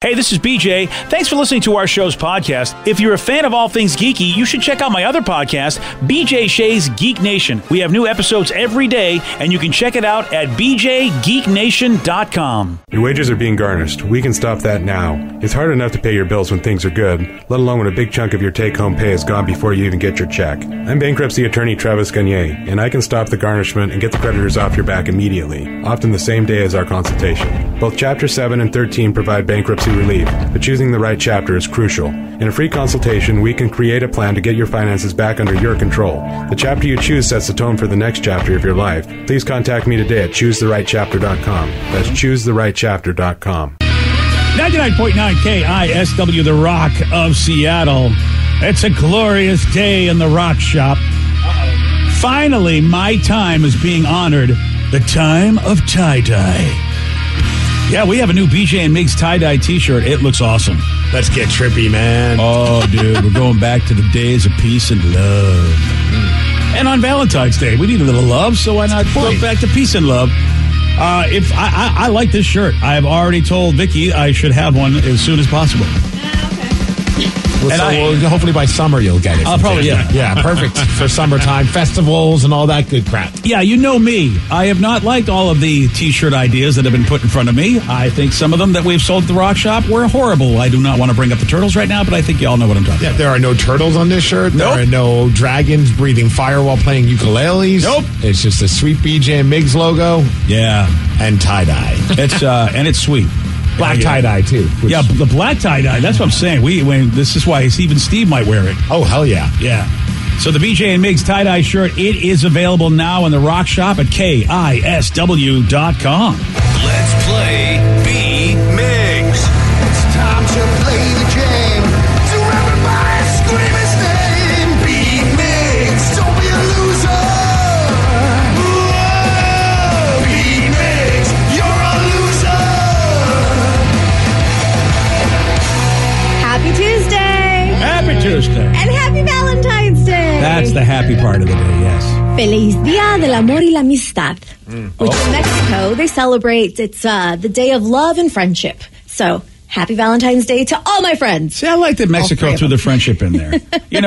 Hey, this is BJ. Thanks for listening to our show's podcast. If you're a fan of all things geeky, you should check out my other podcast, BJ Shea's Geek Nation. We have new episodes every day, and you can check it out at bjgeeknation.com. Your wages are being garnished. We can stop that now. It's hard enough to pay your bills when things are good, let alone when a big chunk of your take-home pay is gone before you even get your check. I'm bankruptcy attorney Travis Gagne, and I can stop the garnishment and get the creditors off your back immediately, often the same day as our consultation. Both Chapter 7 and 13 provide bankruptcy relief, but choosing the right chapter is crucial. In a free consultation, we can create a plan to get your finances back under your control. The chapter you choose sets the tone for the next chapter of your life. Please contact me today at ChooseTheRightChapter.com. That's ChooseTheRightChapter.com. 99.9 KISW, The Rock of Seattle. It's a glorious day in the rock shop. Finally, my time is being honored. The time of tie-dye. Yeah, we have a new BJ and Migs tie-dye t-shirt. It looks awesome. Let's get trippy, man. Oh, dude, we're going back to the days of peace and love. And on Valentine's Day, we need a little love, so why not go back to peace and love? I like this shirt. I have already told Vicky I should have one as soon as possible. Well, so hopefully by summer you'll get it. I'll probably, yeah, perfect for summertime festivals and all that good crap. Yeah, you know me. I have not liked all of the T-shirt ideas that have been put in front of me. I think some of them that we've sold at the Rock Shop were horrible. I do not want to bring up the turtles right now, but I think y'all know what I'm talking about. There are no turtles on this shirt. Nope. There are no dragons breathing fire while playing ukuleles. Nope. It's just a sweet BJ and Migs logo. Yeah, and tie-dye. It's and it's sweet. Black tie-dye, too. Yeah, the black tie-dye. That's what I'm saying. This is why even Steve might wear it. Oh, hell yeah. Yeah. So the BJ and Migs tie-dye shirt, it is available now in the Rock Shop at KISW.com. Let's play B. Migs. It's time to play the game. Do everybody scream his name. B. Migs. Don't be a loser. Whoa. B. Migs. You're a loser. Happy Tuesday. And happy Valentine's Day. That's the happy part of the day, yes. Feliz Dia del Amor y la Amistad. Which in Mexico, they celebrate. It's the day of love and friendship. So, happy Valentine's Day to all my friends. See, I like that Mexico threw the friendship in there.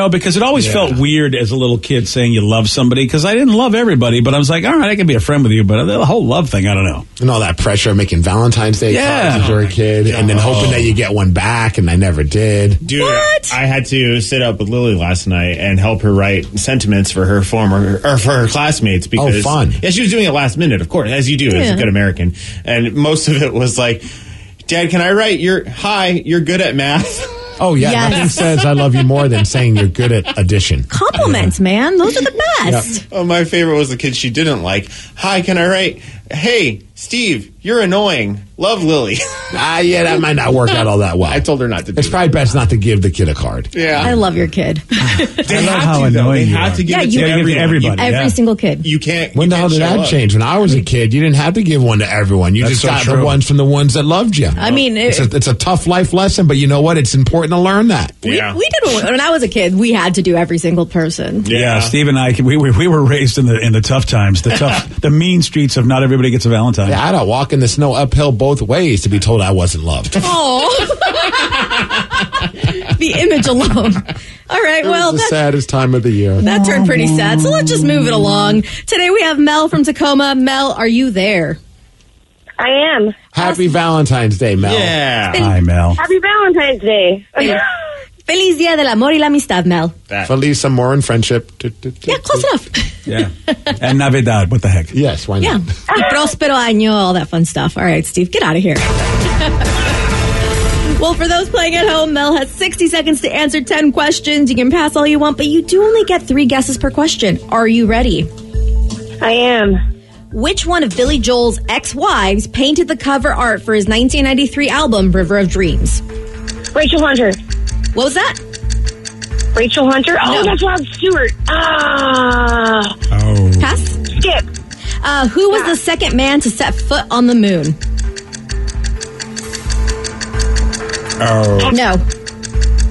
Because it always felt weird as a little kid saying you love somebody. Because I didn't love everybody, but I was like, all right, I can be a friend with you. But the whole love thing, I don't know. And all that pressure of making Valentine's Day cards as you were a kid. And then hoping that you get one back, and I never did. Dude, what? I had to sit up with Lily last night and help her write sentiments for her former classmates. Because, fun. Yeah, she was doing it last minute, of course, as you do as a good American. And most of it was like, Dad, can I write you're good at math? Oh, yeah. Yes. Nothing says I love you more than saying you're good at addition. Compliments, man. Those are the best. Yep. Oh, my favorite was the kid she didn't like. Hi, can I write, hey, Steve, you're annoying. Love Lily. Yeah, that might not work out all that well. I told her not to do it. It's probably best not to give the kid a card. Yeah. I love your kid. They had to give it to everybody. Every single kid. You can't. When the hell did that change? When I was a kid, you didn't have to give one to everyone. You just got the ones from the ones that loved you. I mean, it's a tough life lesson, but you know what? It's important to learn that. We did. When I was a kid, we had to do every single person. Yeah. Steve and I, we were raised in the tough times, the mean streets of not everybody gets a Valentine. Yeah, I don't walk in the snow uphill both ways to be told I wasn't loved. Oh, the image alone. All right, it was the saddest time of the year. That turned pretty sad, so let's just move it along. Today we have Mel from Tacoma. Mel, are you there? I am. Happy Valentine's Day, Mel. Yeah. Hi, Mel. Happy Valentine's Day. Feliz Dia del Amor y la Amistad, Mel. That. Feliz amor and friendship. Yeah, close enough. Yeah. And Navidad, what the heck? Yes, why not? Yeah. Prospero año, all that fun stuff. All right, Steve, get out of here. Well, for those playing at home, Mel has 60 seconds to answer 10 questions. You can pass all you want, but you do only get 3 guesses per question. Are you ready? I am. Which one of Billy Joel's ex-wives painted the cover art for his 1993 album, River of Dreams? Rachel Hunter. What was that? Rachel Hunter? Oh, no. That's Rob Stewart. Oh. Pass? Skip. Who was the second man to set foot on the moon? Oh. No.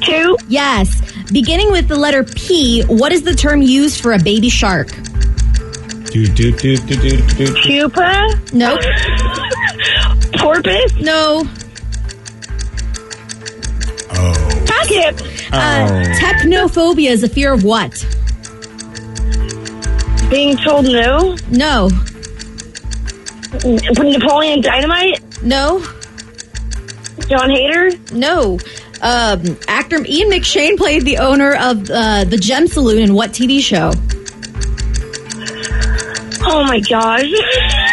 2? Yes. Beginning with the letter P, what is the term used for a baby shark? Pupa? Nope. Porpoise? No. Oh. Skip. Technophobia is a fear of what? Being told no? No. Napoleon Dynamite? No. John Hader? No. Actor Ian McShane played the owner of the Gem Saloon in what TV show? Oh, my gosh.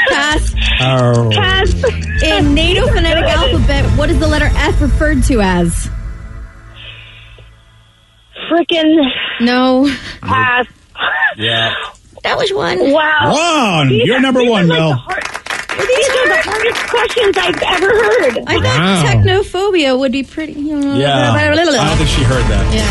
Pass. Oh. Pass. In NATO phonetic alphabet, what is the letter F referred to as? Frickin'. No. Pass. Yeah. That was 1. Wow. 1. You're number 1, Mel. These are the hardest questions I've ever heard. I thought technophobia would be pretty. Yeah. I don't think she heard that. Yeah.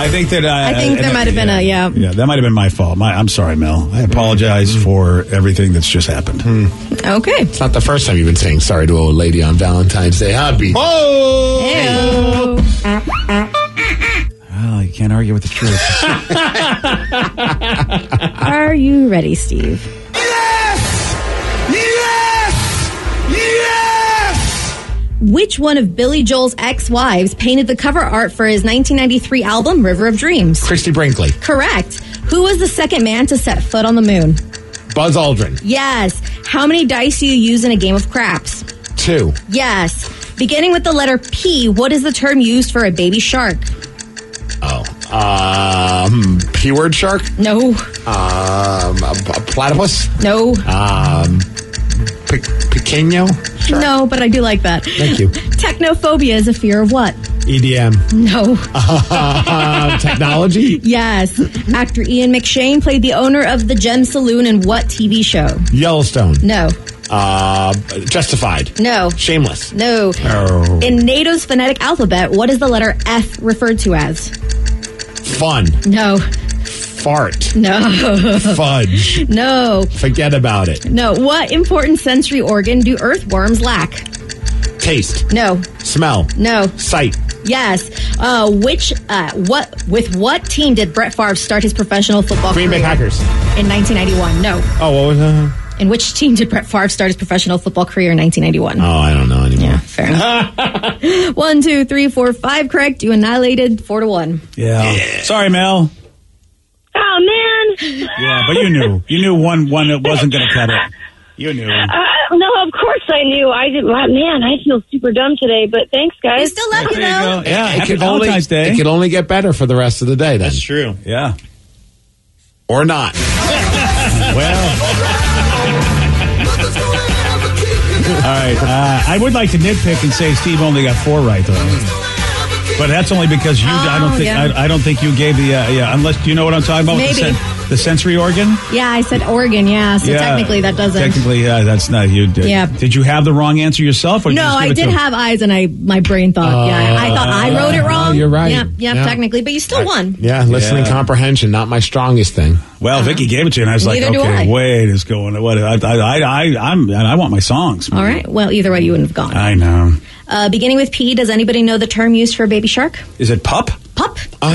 I think that there might have been Yeah, that might have been my fault. I'm sorry, Mel. I apologize for everything that's just happened. Okay. It's not the first time you've been saying sorry to an old lady on Valentine's Day. Happy. Oh! Well, you can't argue with the truth. Are you ready, Steve? Which one of Billy Joel's ex-wives painted the cover art for his 1993 album, River of Dreams? Christie Brinkley. Correct. Who was the second man to set foot on the moon? Buzz Aldrin. Yes. How many dice do you use in a game of craps? 2. Yes. Beginning with the letter P, what is the term used for a baby shark? Oh. P-word shark? No. A platypus? No. Pequeño? Sure. No, but I do like that. Thank you. Technophobia is a fear of what? EDM. No. Technology? Yes. Actor Ian McShane played the owner of the Gem Saloon in what TV show? Yellowstone. No. Justified. No. Shameless. No. Oh. In NATO's phonetic alphabet, what is the letter F referred to as? Fun. No. Fart. No. Fudge. No. Forget about it. No. What important sensory organ do earthworms lack? Taste. No. Smell. No. Sight. Yes. With what team did Brett Favre start his professional football career? Green Bay Packers. In 1991. No. Oh, what was that? In which team did Brett Favre start his professional football career in 1991? Oh, I don't know anymore. Yeah, fair enough. 1, 2, 3, 4, 5 correct. You annihilated 4-1. Yeah. Sorry, Mel. Oh, man. Yeah, but you knew. You knew one that wasn't going to cut it. You knew. No, of course I knew. I didn't. Man, I feel super dumb today, but thanks, guys. I still love you, though. Yeah, happy Valentine's Day. It could only get better for the rest of the day, then. That's true. Yeah. Or not. All right. I would like to nitpick and say Steve only got 4 right, though. But that's only because you. I don't think you gave the. Unless you know what I'm talking about. Maybe the sensory organ. Yeah, I said organ. Yeah. So technically, that doesn't. Technically, that's not you. Yeah. Did you have the wrong answer yourself? Or no, I did have eyes, and my brain thought. I thought I wrote it wrong. You're right. Yeah. Technically, but you still won. Yeah, listening comprehension, not my strongest thing. Well, Vicky gave it to you, and I was like, okay, wait, it's going. What? I want my songs. Man. All right. Well, either way, you wouldn't have gone. I know. Beginning with P, does anybody know the term used for a baby shark? Is it pup? Pup. Oh,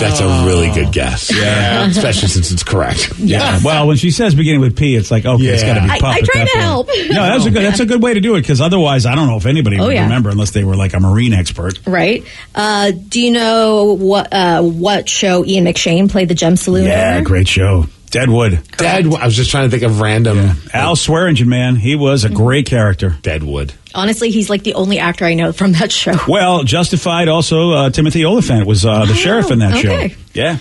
that's a really good guess. Yeah, especially since it's correct. Yeah. Yes. Well, when she says beginning with P, it's like it's got to be pup. I tried to help. No, that's a good way to do it because otherwise, I don't know if anybody would remember unless they were like a marine expert. Right. Do you know what show Ian McShane played the Gem Saloon? Yeah, great show. Deadwood. Deadwood. I was just trying to think of random. Yeah. Al Swearingen, man. He was a great character. Deadwood. Honestly, he's like the only actor I know from that show. Well, Justified also, Timothy Oliphant was the sheriff in that show. Yeah.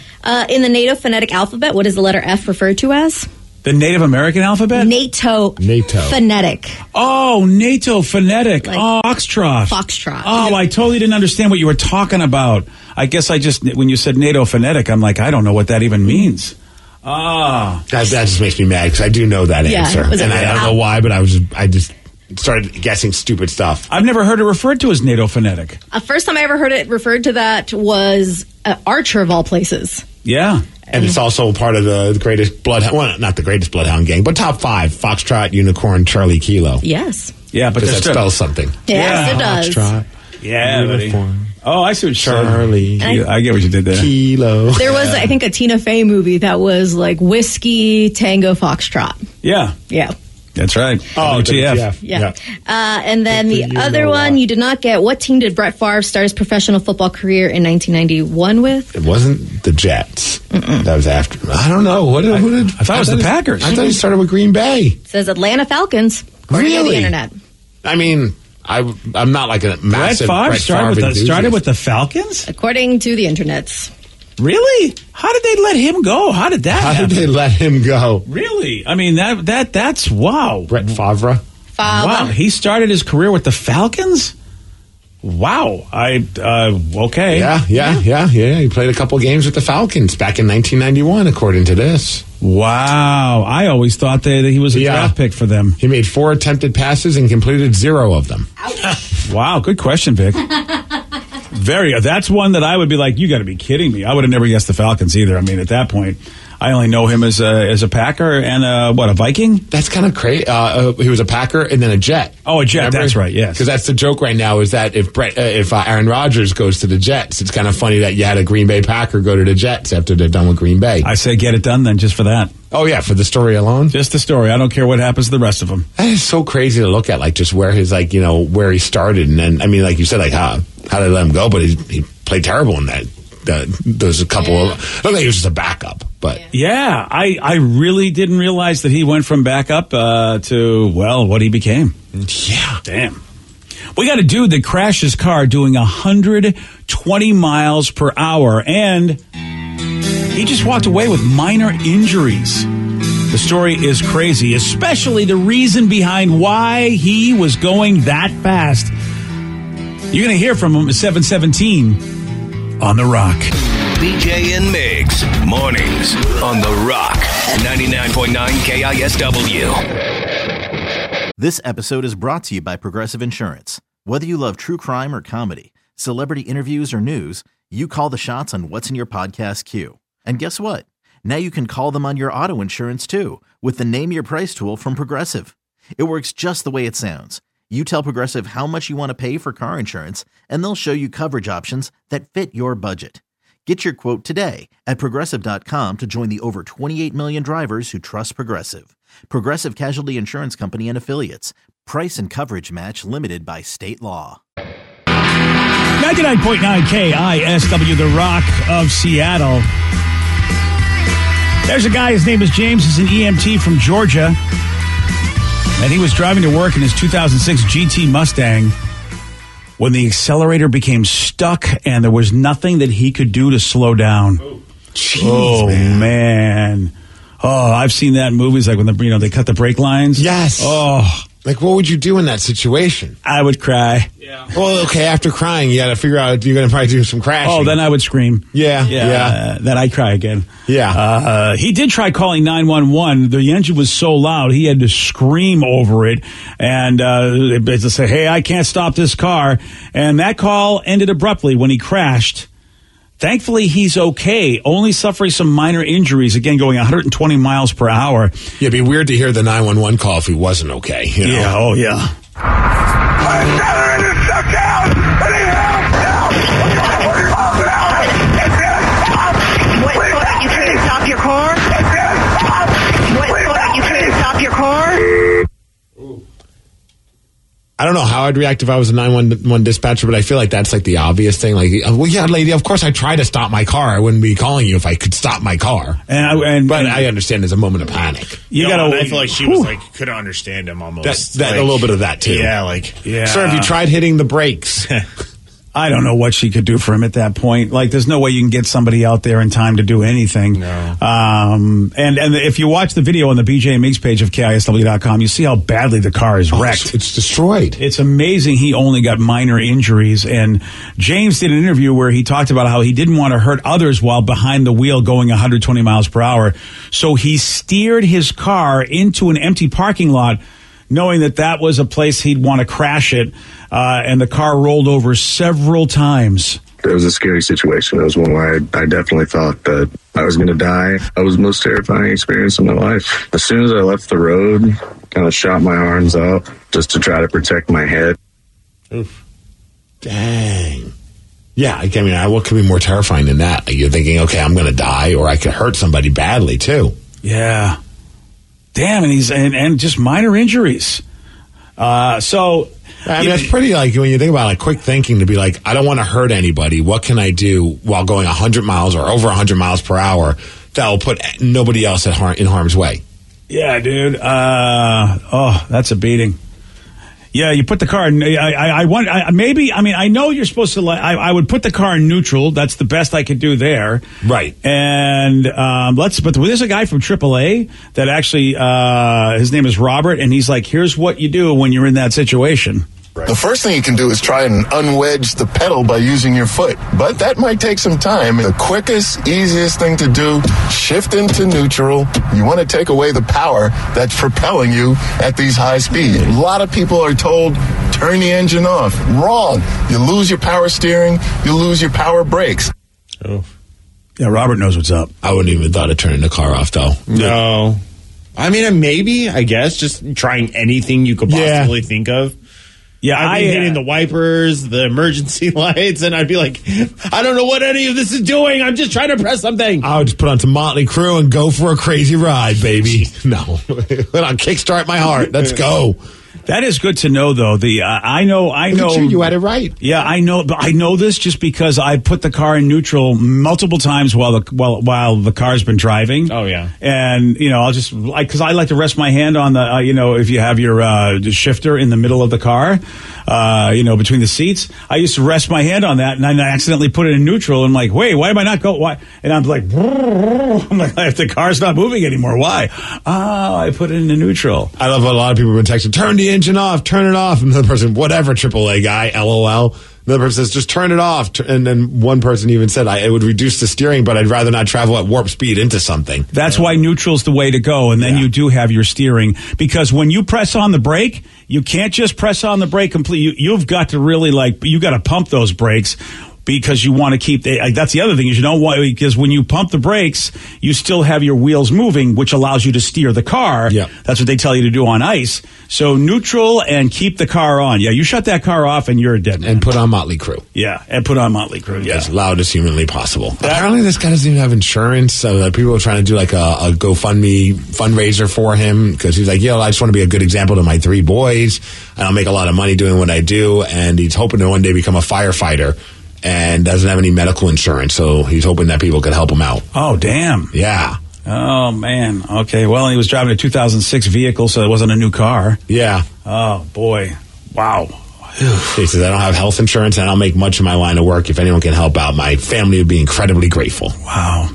In the NATO phonetic alphabet, what is the letter F referred to as? The Native American alphabet? NATO. Phonetic. Oh, NATO phonetic. Like, oh, Foxtrot. Oh, I totally didn't understand what you were talking about. I guess I just, when you said NATO phonetic, I'm like, I don't know what that even means. Ah. That just makes me mad because I do know that answer. And I don't know why, but I just started guessing stupid stuff. I've never heard it referred to as NATO phonetic. First time I ever heard it referred to that was Archer, of all places. Yeah. And it's also part of the greatest bloodhound, well, not the greatest bloodhound gang, but top five, Foxtrot, Unicorn, Charlie Kilo. Yes. Yeah, but that spells something. Yes, it does. Foxtrot. Yeah, Unicorn. Buddy. Oh, I see what Charlie. I get what you did there. Kilo. There was, I think, a Tina Fey movie that was like Whiskey, Tango, Foxtrot. Yeah. Yeah. That's right. Oh, WTF. Yeah. And then the other one you did not get. What team did Brett Favre start his professional football career in 1991 with? It wasn't the Jets. Mm-mm. That was after. I don't know. I thought it was the Packers. I thought he started with Green Bay. It says Atlanta Falcons. Really? The internet. I mean, I'm not like a massive Brett Favre started with the Falcons? According to the internets. Really? How did they let him go? How did that happen? How did they let him go? Really? I mean, that's wow. Brett Favre. Wow. He started his career with the Falcons? Wow. Okay. Yeah. He played a couple games with the Falcons back in 1991, according to this. Wow. I always thought that he was a draft pick for them. He made 4 attempted passes and completed 0 of them. Wow. Good question, Vic. That's one that I would be like, you got to be kidding me. I would have never guessed the Falcons either. I mean, at that point, I only know him as a Packer and a Viking? That's kind of crazy. He was a Packer and then a Jet. Oh, a Jet. Remember? That's right, yes. Because that's the joke right now is that if Aaron Rodgers goes to the Jets, it's kind of funny that you had a Green Bay Packer go to the Jets after they're done with Green Bay. I say get it done then just for that. Oh, yeah, for the story alone? Just the story. I don't care what happens to the rest of them. That is so crazy to look at, like just where his, like, you know, where he started. And then, I mean, like you said, like, how did they let him go? But he played terrible in that. There's a couple of... I don't think he was just a backup, but... Yeah, I really didn't realize that he went from backup to, well, what he became. Yeah. Damn. We got a dude that crashed his car doing 120 miles per hour, and he just walked away with minor injuries. The story is crazy, especially the reason behind why he was going that fast. You're going to hear from him at 7:17... on The Rock. BJ and Migs, mornings on The Rock, 99.9 KISW. This episode is brought to you by Progressive Insurance. Whether you love true crime or comedy, celebrity interviews or news, you call the shots on what's in your podcast queue. And guess what? Now you can call them on your auto insurance too with the Name Your Price tool from Progressive. It works just the way it sounds. You tell Progressive how much you want to pay for car insurance, and they'll show you coverage options that fit your budget. Get your quote today at Progressive.com to join the over 28 million drivers who trust Progressive. Progressive Casualty Insurance Company and Affiliates. Price and coverage match limited by state law. 99.9 KISW, The Rock of Seattle. There's a guy, his name is James, he's an EMT from Georgia. And he was driving to work in his 2006 GT Mustang when the accelerator became stuck and there was nothing that he could do to slow down. Oh, jeez, man. Oh, I've seen that in movies, like when they cut the brake lines. Yes. Oh. Like, what would you do in that situation? I would cry. Yeah. Well, okay, after crying, you got to figure out you're going to probably do some crashing. Oh, then I would scream. Yeah. Then I'd cry again. Yeah. He did try calling 911. The engine was so loud, he had to scream over it and say, hey, I can't stop this car. And that call ended abruptly when he crashed. Thankfully, he's okay, only suffering some minor injuries, again, going 120 miles per hour. Yeah, it'd be weird to hear the 911 call if he wasn't okay. You know? Yeah, oh, yeah. My accelerator's stuck down! I need help! I'm going 40 miles an hour! It didn't stop! What, you couldn't stop your car? It didn't stop! What, you couldn't stop your car? I don't know how I'd react if I was a 911 dispatcher, but I feel like that's like the obvious thing. Like, well, yeah, lady, of course I try to stop my car. I wouldn't be calling you if I could stop my car. But I understand there's a moment of panic. I feel like she was like, could understand him almost. That a little bit of that too. Yeah, sir, have you tried hitting the brakes? I don't know what she could do for him at that point. Like, there's no way you can get somebody out there in time to do anything. No. And if you watch the video on the BJ Miggs page of KISW.com, you see how badly the car is wrecked. It's destroyed. It's amazing he only got minor injuries. And James did an interview where he talked about how he didn't want to hurt others while behind the wheel going 120 miles per hour. So he steered his car into an empty parking lot, knowing that was a place he'd want to crash it, and the car rolled over several times. It was a scary situation. It was one where I definitely thought that I was going to die. That was the most terrifying experience of my life. As soon as I left the road, kind of shot my arms out just to try to protect my head. Oof. Dang. Yeah, what could be more terrifying than that? Like, you're thinking, okay, I'm going to die, or I could hurt somebody badly, too. Yeah. Damn, and just minor injuries. That's pretty, like, when you think about, like, quick thinking to be like, I don't want to hurt anybody. What can I do while going 100 miles or over 100 miles per hour that will put nobody else in harm's way? Yeah, dude. That's a beating. Yeah, you put the car in. I know you're supposed to. I would put the car in neutral. That's the best I could do there. Right. And but there's a guy from AAA that actually, his name is Robert, and he's like, here's what you do when you're in that situation. Right. The first thing you can do is try and unwedge the pedal by using your foot, but that might take some time. The quickest, easiest thing to do, shift into neutral. You want to take away the power that's propelling you at these high speeds. A lot of people are told, turn the engine off. Wrong. You lose your power steering. You lose your power brakes. Oh. Yeah, Robert knows what's up. I wouldn't even thought of turning the car off, though. No. Maybe, I guess, just trying anything you could possibly think of. Yeah, I'd be hitting the wipers, the emergency lights, and I'd be like, I don't know what any of this is doing. I'm just trying to press something. I would just put on some Motley Crue and go for a crazy ride, baby. No. But I'll kickstart my heart. Let's go. That is good to know, though. I know. You had it right. Yeah, I know. But I know this just because I put the car in neutral multiple times while the car's been driving. Oh yeah. And I'll just because I like to rest my hand on the if you have your shifter in the middle of the car, between the seats. I used to rest my hand on that, and I accidentally put it in neutral. And I'm like, wait, why am I not going? Why? And I'm like, if the car's not moving anymore, why? I put it in neutral. I love a lot of people have been texting, turn the engine off, turn it off. Another person, whatever, AAA guy, LOL. Another person says, just turn it off. And then one person even said, it would reduce the steering, but I'd rather not travel at warp speed into something. That's why neutral's the way to go. And then you do have your steering. Because when you press on the brake, you can't just press on the brake completely. You've got to really, you got to pump those brakes. Because you want to keep that's the other thing is you don't want, because when you pump the brakes, you still have your wheels moving, which allows you to steer the car. Yep. That's what they tell you to do on ice. So neutral and keep the car on. Yeah, you shut that car off and you're a dead man. And put on Motley Crue. Yeah, and put on Motley Crue. Yeah. As loud as humanly possible. Apparently this guy doesn't even have insurance. So that people are trying to do like a GoFundMe fundraiser for him because he's like, I just want to be a good example to my three boys. And I'll make a lot of money doing what I do. And he's hoping to one day become a firefighter. And doesn't have any medical insurance, so he's hoping that people could help him out. Oh, damn. Yeah. Oh, man. Okay, well, he was driving a 2006 vehicle, so it wasn't a new car. Yeah. Oh, boy. Wow. He says, I don't have health insurance, and I don't make much in my line of work. If anyone can help out, my family would be incredibly grateful. Wow.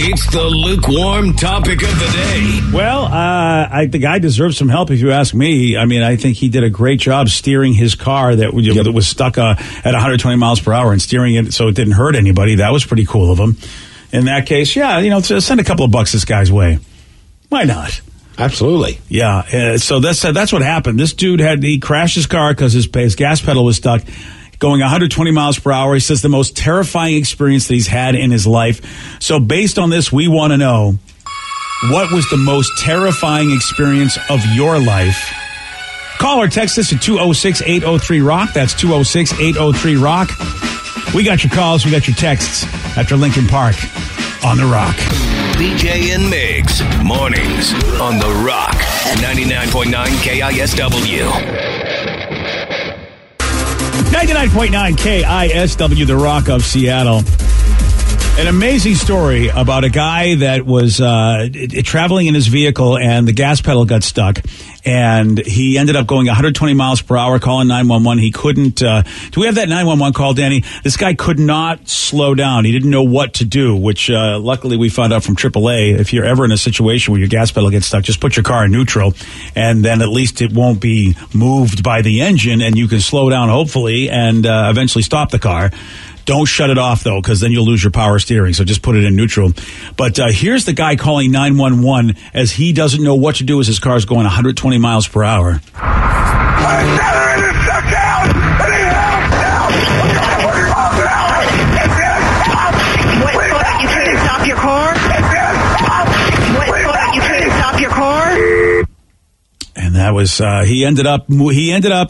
It's the lukewarm topic of the day. Well, the guy deserves some help if you ask me. I think he did a great job steering his car that was stuck at 120 miles per hour and steering it so it didn't hurt anybody. That was pretty cool of him. In that case, send a couple of bucks this guy's way. Why not? Absolutely. Yeah. So that's what happened. This dude he crashed his car because his gas pedal was stuck. Going 120 miles per hour. He says the most terrifying experience that he's had in his life. So based on this, we want to know, what was the most terrifying experience of your life? Call or text us at 206-803-ROCK. That's 206-803-ROCK. We got your calls. We got your texts after Lincoln Park on The Rock. BJ and Miggs, mornings on The Rock, 99.9 KISW. 99.9 KISW, the Rock of Seattle. An amazing story about a guy that was traveling in his vehicle and the gas pedal got stuck. And he ended up going 120 miles per hour, calling 911. He couldn't. Do we have that 911 call, Danny? This guy could not slow down. He didn't know what to do, which luckily we found out from AAA. If you're ever in a situation where your gas pedal gets stuck, just put your car in neutral, and then at least it won't be moved by the engine, and you can slow down, hopefully, and eventually stop the car. Don't shut it off, though, because then you'll lose your power steering. So just put it in neutral. But here's the guy calling 911 as he doesn't know what to do as his car's going 120 miles per hour. That was he ended up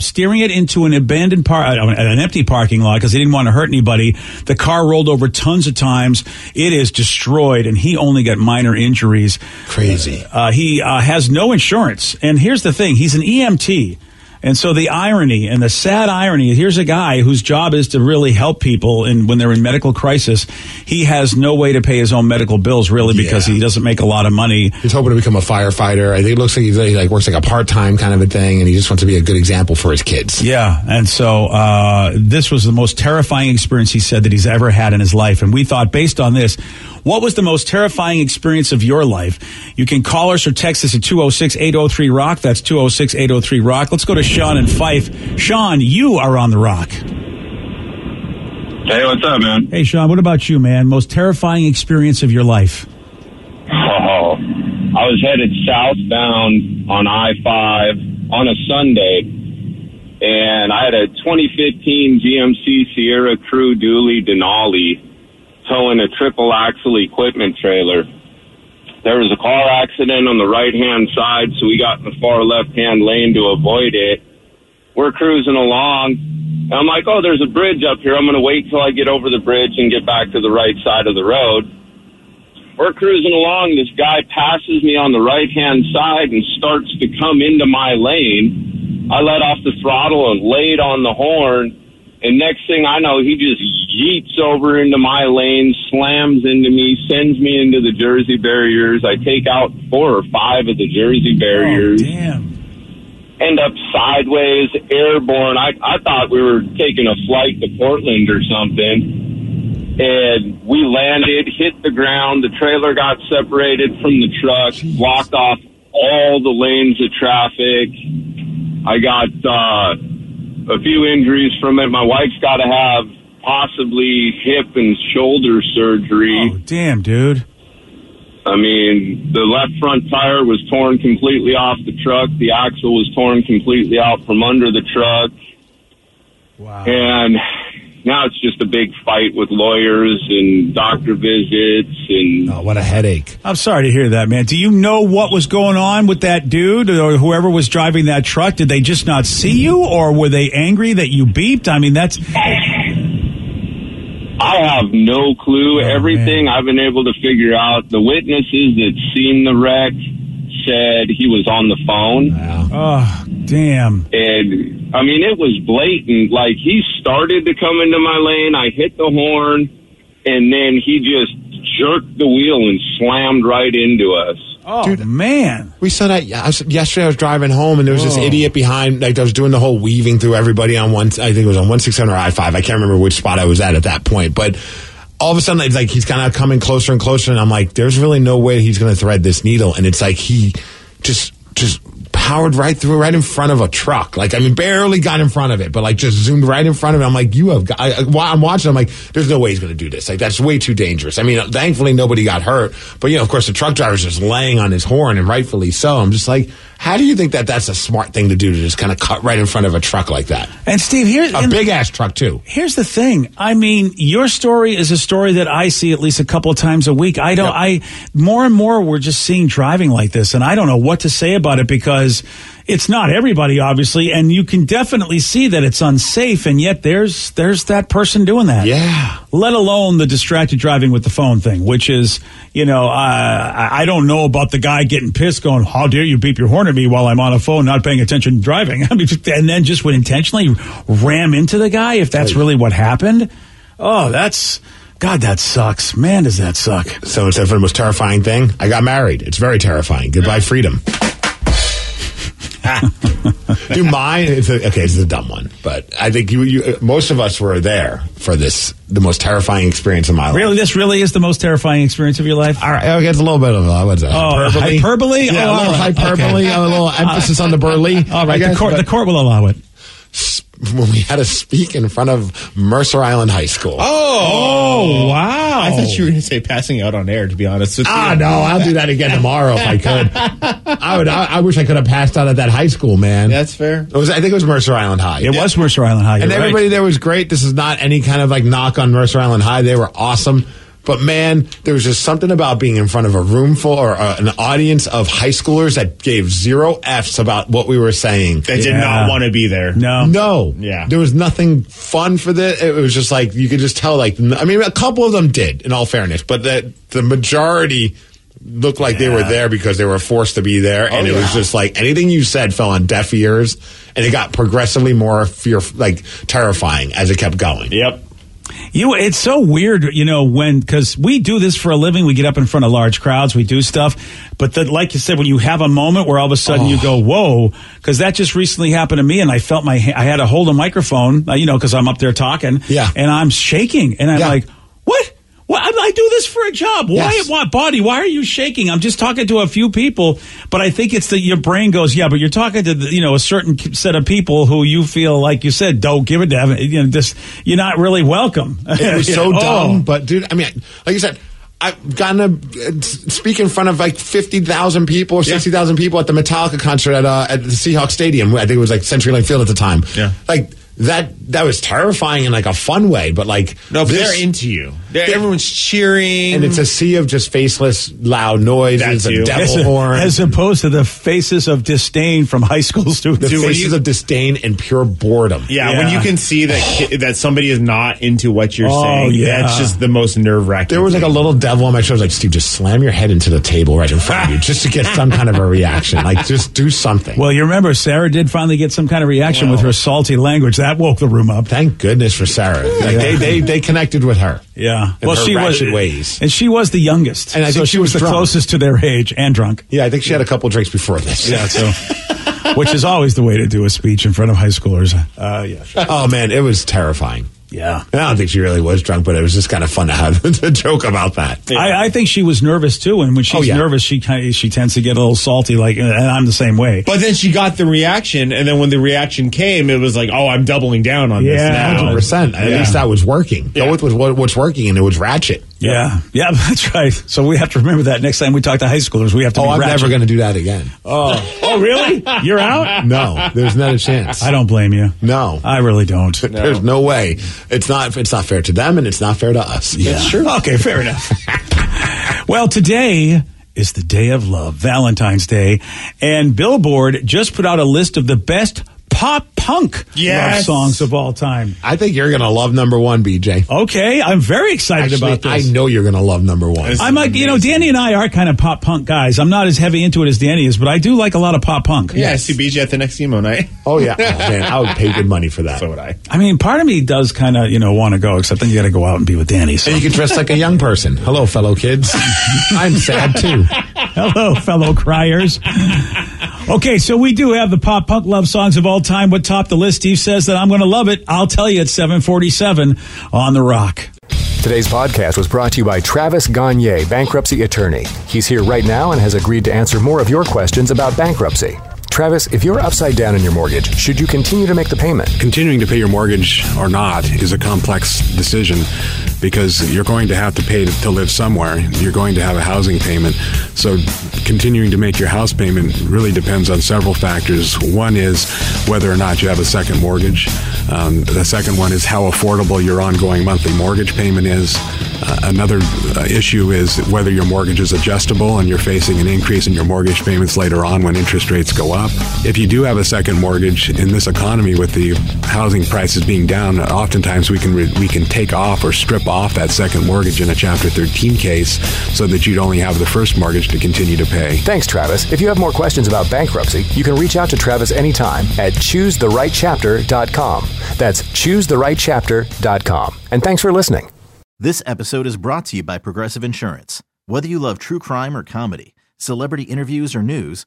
steering it into an empty parking lot because he didn't want to hurt anybody. The car rolled over tons of times. It is destroyed, and he only got minor injuries. Crazy. He has no insurance, and here's the thing: he's an EMT. And so the irony and the sad irony, here's a guy whose job is to really help people when they're in medical crisis. He has no way to pay his own medical bills, really, because he doesn't make a lot of money. He's hoping to become a firefighter. I think it looks like he works like a part-time kind of a thing, and he just wants to be a good example for his kids. Yeah, and so this was the most terrifying experience, he said, that he's ever had in his life. And we thought, based on this, what was the most terrifying experience of your life? You can call us or text us at 206-803-ROCK. That's 206-803-ROCK. Let's go to Sean and Fife. Sean, you are on the Rock. Hey, what's up, man? Hey, Sean, what about you, man? Most terrifying experience of your life? Oh, I was headed southbound on I-5 on a Sunday, and I had a 2015 GMC Sierra Crew Dually Denali towing a triple axle equipment trailer. There was a car accident on the right-hand side, so we got in the far left-hand lane to avoid it. We're cruising along, and I'm like, oh, there's a bridge up here. I'm going to wait till I get over the bridge and get back to the right side of the road. We're cruising along. This guy passes me on the right-hand side and starts to come into my lane. I let off the throttle and laid on the horn, and next thing I know, he just yeets over into my lane, slams into me, sends me into the Jersey Barriers. I take out 4 or 5 of the Jersey Barriers. Oh, damn. End up sideways, airborne. I thought we were taking a flight to Portland or something. And we landed, hit the ground. The trailer got separated from the truck, blocked off all the lanes of traffic. I got a few injuries from it. My wife's got to have possibly hip and shoulder surgery. Oh, damn, dude. I mean, the left front tire was torn completely off the truck. The axle was torn completely out from under the truck. Wow. And now it's just a big fight with lawyers and doctor visits. And oh, what a headache. I'm sorry to hear that, man. Do you know what was going on with that dude or whoever was driving that truck? Did they just not see you, or were they angry that you beeped? I mean, that's... I have no clue. Everything, man, I've been able to figure out. The witnesses that seen the wreck said he was on the phone. Wow. Oh, damn. And, I mean, it was blatant. Like, he started to come into my lane. I hit the horn, and then he just jerked the wheel and slammed right into us. Oh, dude, man. We saw that yesterday. I was driving home, and there was this idiot behind, like, I was doing the whole weaving through everybody on one, I think it was on 167 or I-5. I can't remember which spot I was at that point. But all of a sudden, it's like he's kind of coming closer and closer, and I'm like, there's really no way he's going to thread this needle. And it's like he just powered right through, right in front of a truck. Like, I mean, barely got in front of it, but, like, just zoomed right in front of it. I'm like, you have got, I'm watching, I'm like, there's no way he's going to do this. Like, that's way too dangerous. I mean, thankfully, nobody got hurt. But, you know, of course, the truck driver's just laying on his horn, and rightfully so. I'm just like, how do you think that that's a smart thing to do, to just kind of cut right in front of a truck like that? And, Steve, here's a big-ass truck, too. Here's the thing. I mean, your story is a story that I see at least a couple of times a week. I don't, yep. More and more, we're just seeing driving like this, and I don't know what to say about it because It's not everybody, obviously, and you can definitely see that it's unsafe, and yet there's that person doing that. Yeah. Let alone the distracted driving with the phone thing, which is, you know, I don't know about the guy getting pissed going, how dare you beep your horn at me while I'm on a phone not paying attention driving. I mean, and then just would intentionally ram into the guy if that's really what happened. Oh, that's... God, that sucks. Man, does that suck. Someone said for the most terrifying thing, I got married. It's very terrifying. Goodbye, freedom. Do mine? It's a dumb one. But I think most of us were there for this, the most terrifying experience of my life. Really? This really is the most terrifying experience of your life? All right. It's a little bit of hyperbole? Yeah, a little hyperbole. Okay. A little emphasis on the burly. All right. The court will allow it. When we had to speak in front of Mercer Island High School. Oh, wow. I thought you were going to say passing out on air, to be honest with you. Ah, no, I'll do that again tomorrow if I could. I wish I could have passed out at that high school, man. That's fair. I think it was Mercer Island High. It was Mercer Island High. And everybody there was great. This is not any kind of like knock on Mercer Island High. They were awesome. But, man, there was just something about being in front of a room full or an audience of high schoolers that gave zero Fs about what we were saying. They did not want to be there. No. Yeah. There was nothing fun for this. It was just like you could just tell, like, I mean, a couple of them did, in all fairness. But the majority looked like they were there because they were forced to be there. And it was just like anything you said fell on deaf ears. And it got progressively more terrifying as it kept going. Yep. It's so weird, you know, because we do this for a living. We get up in front of large crowds. We do stuff. But like you said, when you have a moment where all of a sudden you go, whoa, because that just recently happened to me. And I felt I had to hold a microphone, you know, because I'm up there talking. Yeah. And I'm shaking. And I'm like, what? Well, I do this for a job. Why are you shaking? I'm just talking to a few people, but I think it's that your brain goes, yeah, but you're talking to a certain set of people who you feel, like you said, don't give a damn. You know, just you're not really welcome. It was so dumb, but dude, I mean, like you said, I've gotten to speak in front of like 50,000 people or 60,000 people at the Metallica concert at the Seahawks Stadium. I think it was like CenturyLink Field at the time. Yeah, like. That was terrifying in like a fun way, but like they're into you. Everyone's cheering, and it's a sea of just faceless, loud noises and devil horns, as opposed to the faces of disdain from high school students. The faces of disdain and pure boredom. Yeah, when you can see that somebody is not into what you're saying, that's just the most nerve wracking. There was like a little devil on my shoulder, like, Steve, just slam your head into the table right in front of you, just to get some kind of a reaction. Like, just do something. Well, you remember Sarah did finally get some kind of reaction with her salty language. That woke the room up. Thank goodness for Sarah. Like, they connected with her. Yeah. Well, she was ways. And she was the youngest. And I think she was the closest to their age and drunk. Yeah, I think she had a couple drinks before this. Yeah, so which is always the way to do a speech in front of high schoolers. Yeah. Sure. Oh man, it was terrifying. Yeah. And I don't think she really was drunk, but it was just kind of fun to have a joke about that. Yeah. I think she was nervous, too. And when she's nervous, she tends to get a little salty, like, and I'm the same way. But then she got the reaction, and then when the reaction came, it was like, oh, I'm doubling down on this now. 100%. At least that was working. Yeah. Go with what's working, and it was ratchet. Yeah. Yeah, that's right. So we have to remember that next time we talk to high schoolers, we have to be ratchet. I'm never going to do that again. Oh. Oh, really? You're out? No, there's not a chance. I don't blame you. No. I really don't. No. There's no way. It's not fair to them, and it's not fair to us. Yeah. That's true. Okay, fair enough. Well, today is the day of love, Valentine's Day, and Billboard just put out a list of the best pop punk love songs of all time. I think you're going to love number one, BJ. Okay, I'm very excited about this. I know you're going to love number one. This Danny and I are kind of pop punk guys. I'm not as heavy into it as Danny is, but I do like a lot of pop punk. Yeah, yes. I see BJ at the next emo night. Oh, yeah. Oh, man, I would pay good money for that. So would I. I mean, part of me does kind of, want to go, except then you got to go out and be with Danny. So. And you can dress like a young person. Hello, fellow kids. I'm sad, too. Hello, fellow criers. Okay, so we do have the pop punk love songs of all time. What topped the list? Steve says that I'm going to love it. I'll tell you at 7:47 on The Rock. Today's podcast was brought to you by Travis Gagne, bankruptcy attorney. He's here right now and has agreed to answer more of your questions about bankruptcy. Travis, if you're upside down in your mortgage, should you continue to make the payment? Continuing to pay your mortgage or not is a complex decision because you're going to pay to live somewhere. You're going to have a housing payment. So continuing to make your house payment really depends on several factors. One is whether or not you have a second mortgage. The second one is how affordable your ongoing monthly mortgage payment is. Another issue is whether your mortgage is adjustable and you're facing an increase in your mortgage payments later on when interest rates go up. If you do have a second mortgage in this economy with the housing prices being down, oftentimes we can take off or strip off that second mortgage in a Chapter 13 case so that you'd only have the first mortgage to continue to pay. Thanks, Travis. If you have more questions about bankruptcy, you can reach out to Travis anytime at ChooseTheRightChapter.com. That's ChooseTheRightChapter.com. And thanks for listening. This episode is brought to you by Progressive Insurance. Whether you love true crime or comedy, celebrity interviews or news,